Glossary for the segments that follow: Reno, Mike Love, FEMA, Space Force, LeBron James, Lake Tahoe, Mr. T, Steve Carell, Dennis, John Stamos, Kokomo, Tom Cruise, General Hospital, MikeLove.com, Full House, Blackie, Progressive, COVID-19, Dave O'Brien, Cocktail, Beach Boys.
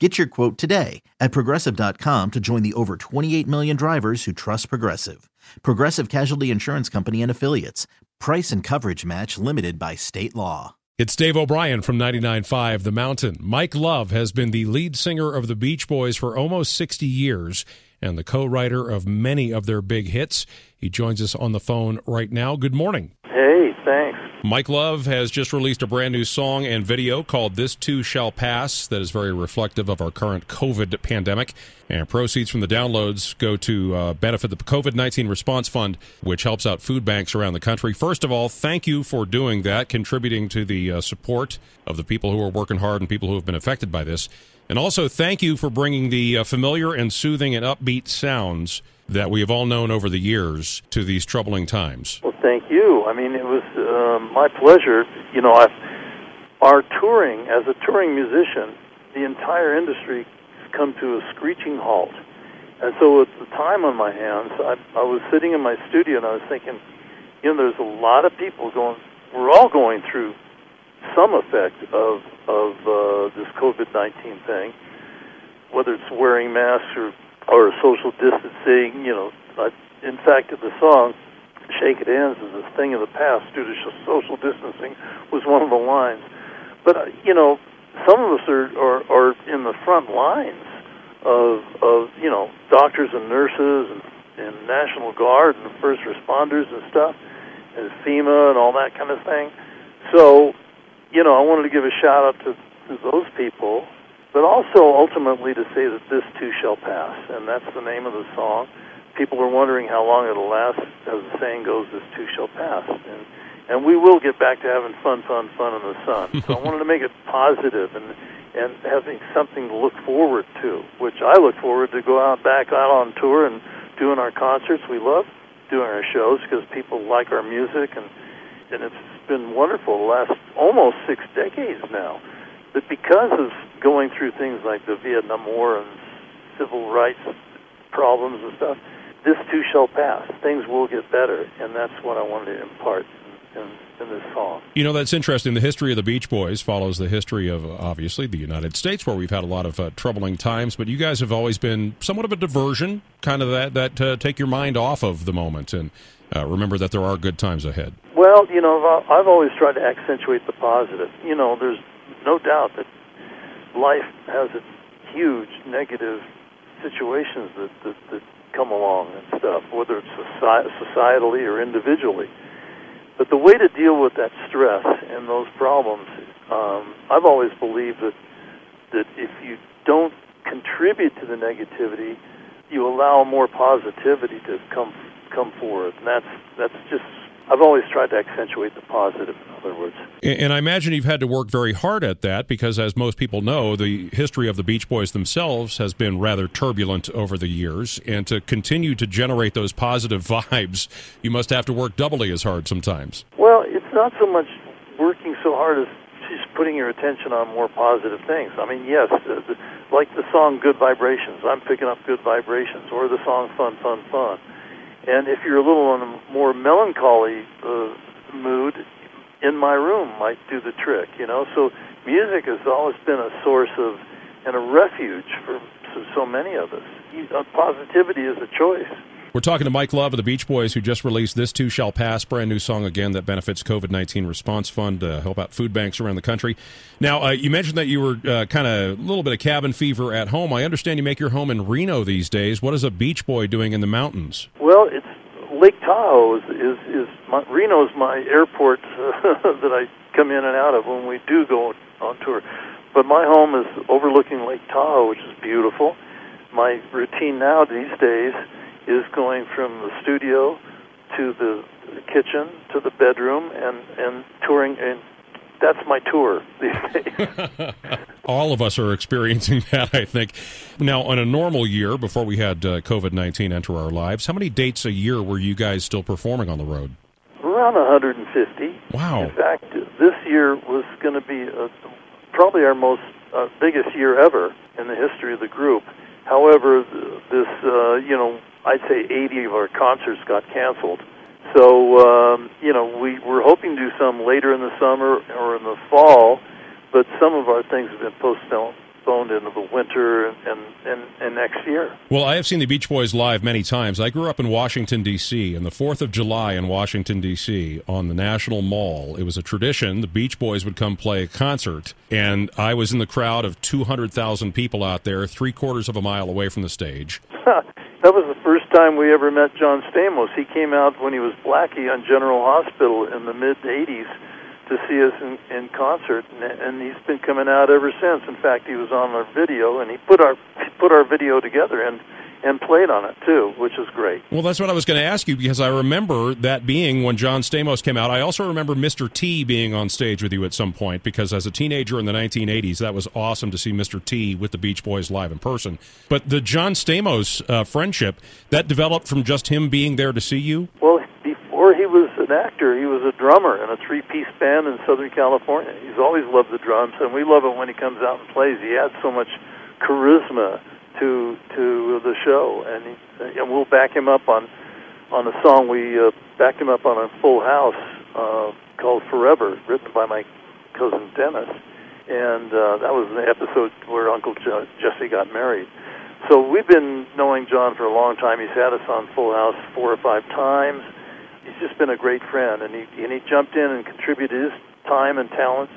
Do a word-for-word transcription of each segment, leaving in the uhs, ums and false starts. Get your quote today at Progressive dot com to join the over twenty-eight million drivers who trust Progressive. Progressive Casualty Insurance Company and Affiliates. Price and coverage match limited by state law. It's Dave O'Brien from ninety-nine point five The Mountain. Mike Love has been the lead singer of the Beach Boys for almost sixty years and the co-writer of many of their big hits. He joins us on the phone right now. Good morning. Hey, thanks. Mike Love has just released a brand new song and video called This Too Shall Pass that is very reflective of our current COVID pandemic. And proceeds from the downloads go to uh, benefit the COVID nineteen Response Fund, which helps out food banks around the country. First of all, thank you for doing that, contributing to the uh, support of the people who are working hard and people who have been affected by this. And also, thank you for bringing the uh, familiar and soothing and upbeat sounds that we have all known over the years to these troubling times. Well, thank you. I mean, it was uh, my pleasure. You know, I, our touring, as a touring musician, the entire industry has come to a screeching halt. And so with the time on my hands, I, I was sitting in my studio and I was thinking, you know, there's a lot of people going, we're all going through some effect of, of uh, this COVID nineteen thing, whether it's wearing masks or or social distancing. You know, I, in fact, in the song, shaking hands is a thing of the past due to social distancing was one of the lines. But, uh, you know, some of us are, are, are in the front lines of, of, you know, doctors and nurses and, and National Guard and first responders and stuff, and FEMA and all that kind of thing. So, you know, I wanted to give a shout-out to, to those people, but also ultimately to say that this too shall pass, and that's the name of the song. People are wondering how long it'll last. As the saying goes, this too shall pass, and and we will get back to having fun, fun, fun in the sun. So I wanted to make it positive and and having something to look forward to, which I look forward to go out back out on tour and doing our concerts. We love doing our shows because people like our music, and and it's been wonderful the last almost six decades now. But because of going through things like the Vietnam War and civil rights problems and stuff, this too shall pass. Things will get better, and that's what I wanted to impart in, in, in this song. You know, that's interesting. The history of the Beach Boys follows the history of, obviously, the United States, where we've had a lot of uh, troubling times, but you guys have always been somewhat of a diversion, kind of that, that uh, take your mind off of the moment and uh, remember that there are good times ahead. Well, you know, I've always tried to accentuate the positive. You know, there's no doubt that life has its huge negative situations that, that, that come along and stuff, whether it's soci- societally or individually. But the way to deal with that stress and those problems, um, I've always believed that that if you don't contribute to the negativity, you allow more positivity to come come forward, and that's that's just. I've always tried to accentuate the positive, in other words. And I imagine you've had to work very hard at that because, as most people know, the history of the Beach Boys themselves has been rather turbulent over the years. And to continue to generate those positive vibes, you must have to work doubly as hard sometimes. Well, it's not so much working so hard as just putting your attention on more positive things. I mean, yes, like the song Good Vibrations, I'm picking up good vibrations, or the song Fun, Fun, Fun. And if you're a little on a more melancholy uh, mood, In My Room might do the trick, you know? So music has always been a source of and a refuge for so, so many of us. You know, positivity is a choice. We're talking to Mike Love of the Beach Boys, who just released This Too Shall Pass, brand new song again that benefits COVID nineteen Response Fund to help out food banks around the country. Now, uh, you mentioned that you were uh, kind of a little bit of cabin fever at home. I understand you make your home in Reno these days. What is a beach boy doing in the mountains? Well, it's Lake Tahoe is, is, is my, Reno's my airport uh, that I come in and out of when we do go on tour. But my home is overlooking Lake Tahoe, which is beautiful. My routine now these days is going from the studio to the kitchen to the bedroom and, and touring, and that's my tour these days. All of us are experiencing that, I think. Now, on a normal year, before we had uh, COVID nineteen enter our lives, how many dates a year were you guys still performing on the road? Around one hundred fifty. Wow. In fact, this year was going to be uh, probably our most uh, biggest year ever in the history of the group. However, this, uh, you know, I'd say eighty of our concerts got canceled. So, um, you know, we were hoping to do some later in the summer or in the fall, but some of our things have been postponed into the winter and, and, and, and next year. Well, I have seen the Beach Boys live many times. I grew up in Washington, D C, and the fourth of July in Washington, D C, on the National Mall, it was a tradition. The Beach Boys would come play a concert, and I was in the crowd of two hundred thousand people out there, three-quarters of a mile away from the stage. That was the first time we ever met John Stamos. He came out when he was Blackie on General Hospital in the mid eighties to see us in, in concert, and, and he's been coming out ever since. In fact, he was on our video, and he put our put our video together and, and played on it, too, which is great. Well, that's what I was going to ask you, because I remember that being when John Stamos came out. I also remember Mister T being on stage with you at some point, because as a teenager in the nineteen eighties, that was awesome to see Mister T with the Beach Boys live in person. But the John Stamos uh, friendship, that developed from just him being there to see you? Well, before he was an actor, he was a drummer in a three-piece band in Southern California. He's always loved the drums, and we love it when he comes out and plays. He adds so much charisma to to the show, and he, and we'll back him up on on a song. We uh, backed him up on a Full House uh, called Forever, written by my cousin Dennis, and uh, that was the episode where Uncle Je- Jesse got married. So we've been knowing John for a long time. He's had us on Full House four or five times. He's just been a great friend, and he and he jumped in and contributed his time and talents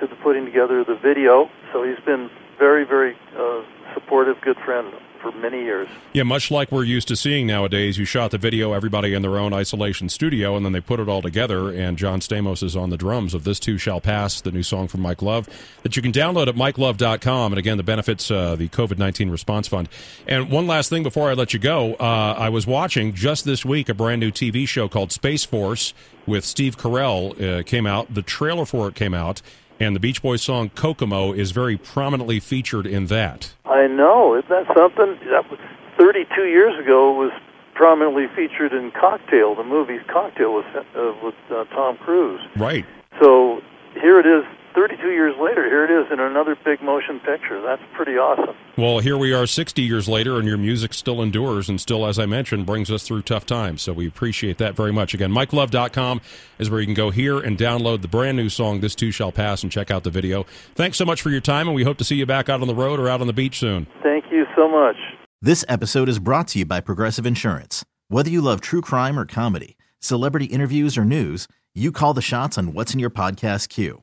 to the putting together of the video. So he's been very, very uh, supportive, good friend for many years. Yeah, much like we're used to seeing nowadays, you shot the video, everybody in their own isolation studio, and then they put it all together, and John Stamos is on the drums of This Too Shall Pass, the new song from Mike Love, that you can download at Mike Love dot com, and again, the benefits, uh, the COVID nineteen Response Fund. And one last thing before I let you go, uh, I was watching just this week a brand new T V show called Space Force with Steve Carell uh, came out, the trailer for it came out, and the Beach Boys song Kokomo is very prominently featured in that. I know. Isn't that something? That was thirty-two years ago, was prominently featured in Cocktail, the movie Cocktail with, uh, with uh, Tom Cruise. Right. So here it is, thirty-two years later, here it is in another big motion picture. That's pretty awesome. Well, here we are sixty years later, and your music still endures and still, as I mentioned, brings us through tough times. So we appreciate that very much. Again, Mike Love dot com is where you can go here and download the brand new song, This Too Shall Pass, and check out the video. Thanks so much for your time, and we hope to see you back out on the road or out on the beach soon. Thank you so much. This episode is brought to you by Progressive Insurance. Whether you love true crime or comedy, celebrity interviews or news, you call the shots on what's in your podcast queue.